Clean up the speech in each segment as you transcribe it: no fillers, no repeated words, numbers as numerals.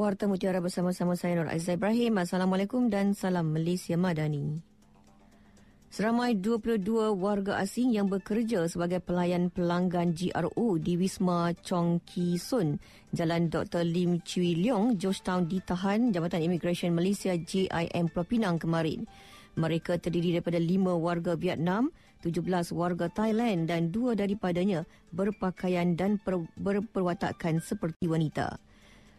Warta Mutiara bersama-sama saya Nor Azizah Ibrahim. Assalamualaikum dan salam Malaysia Madani. Seramai 22 warga asing yang bekerja sebagai pelayan pelanggan GRU di Wisma Chongki Sun, Jalan Dr. Lim Chui Leong, Georgetown ditahan Jabatan Imigresen Malaysia JIM Plopinang kemarin. Mereka terdiri daripada 5 warga Vietnam, 17 warga Thailand dan 2 daripadanya berpakaian dan berperwatakan seperti wanita.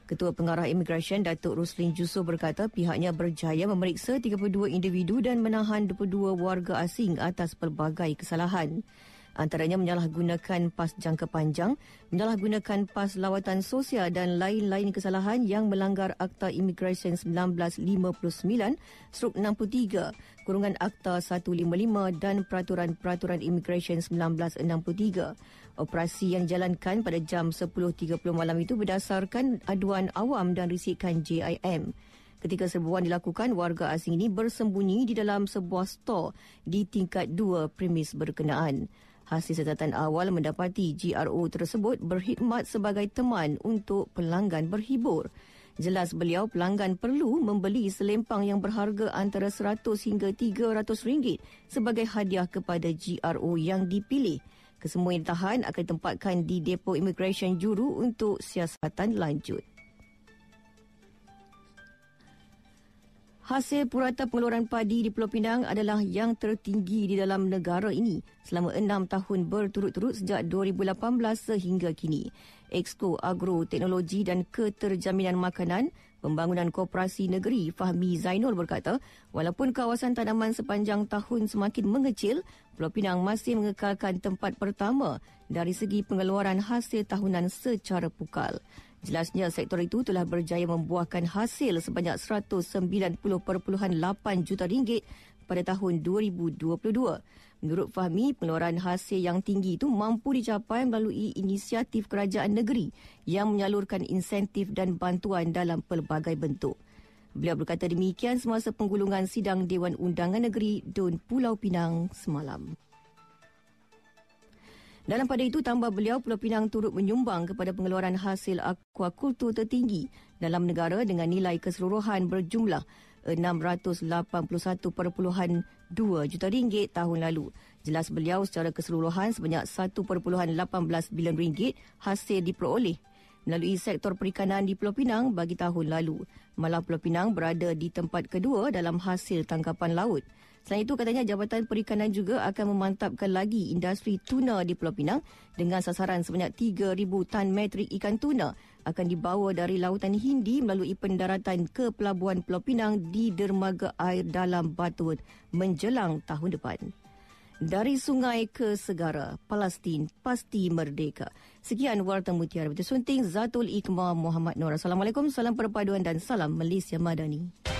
Ketua Pengarah Imigresen Datuk Ruslin Jusoh berkata pihaknya berjaya memeriksa 32 individu dan menahan 22 warga asing atas pelbagai kesalahan. Antaranya menyalahgunakan PAS jangka panjang, menyalahgunakan PAS lawatan sosial dan lain-lain kesalahan yang melanggar Akta Imigresen 1959-63, Kurungan Akta 155 dan Peraturan-Peraturan Imigresen 1963. Operasi yang dijalankan pada jam 10.30 malam itu berdasarkan aduan awam dan risikan JIM. Ketika serbuan dilakukan, warga asing ini bersembunyi di dalam sebuah stor di tingkat 2 premis berkenaan. Hasil catatan awal mendapati GRO tersebut berkhidmat sebagai teman untuk pelanggan berhibur. Jelas beliau pelanggan perlu membeli selempang yang berharga antara RM100 hingga RM300 sebagai hadiah kepada GRO yang dipilih. Kesemua yang ditahan akan ditempatkan di depo Imigresen Juru untuk siasatan lanjut. Hasil purata pengeluaran padi di Pulau Pinang adalah yang tertinggi di dalam negara ini selama 6 tahun berturut-turut sejak 2018 sehingga kini. Exco Agro, Teknologi dan Keterjaminan Makanan Pembangunan Koperasi Negeri Fahmi Zainol berkata, walaupun kawasan tanaman sepanjang tahun semakin mengecil, Pulau Pinang masih mengekalkan tempat pertama dari segi pengeluaran hasil tahunan secara pukal. Jelasnya sektor itu telah berjaya membuahkan hasil sebanyak 190.8 juta ringgit pada tahun 2022. Menurut Fahmi, pengeluaran hasil yang tinggi itu mampu dicapai melalui inisiatif kerajaan negeri yang menyalurkan insentif dan bantuan dalam pelbagai bentuk. Beliau berkata demikian semasa penggulungan sidang Dewan Undangan Negeri DUN Pulau Pinang semalam. Dalam pada itu, tambah beliau, Pulau Pinang turut menyumbang kepada pengeluaran hasil akuakultur tertinggi dalam negara dengan nilai keseluruhan berjumlah RM681.2 juta tahun lalu. Jelas beliau secara keseluruhan sebanyak RM1.18 bilion hasil diperoleh melalui sektor perikanan di Pulau Pinang bagi tahun lalu. Malah Pulau Pinang berada di tempat kedua dalam hasil tangkapan laut. Selain itu, katanya Jabatan Perikanan juga akan memantapkan lagi industri tuna di Pulau Pinang dengan sasaran sebanyak 3,000 tan metrik ikan tuna akan dibawa dari Lautan Hindi melalui pendaratan ke Pelabuhan Pulau Pinang di dermaga air dalam Batu menjelang tahun depan. Dari sungai ke segara, Palestin pasti merdeka. Sekian Warta Mutiara Berita Sunting, Zatul Ikhma Muhammad Nur. Assalamualaikum, salam perpaduan dan salam Malaysia Madani.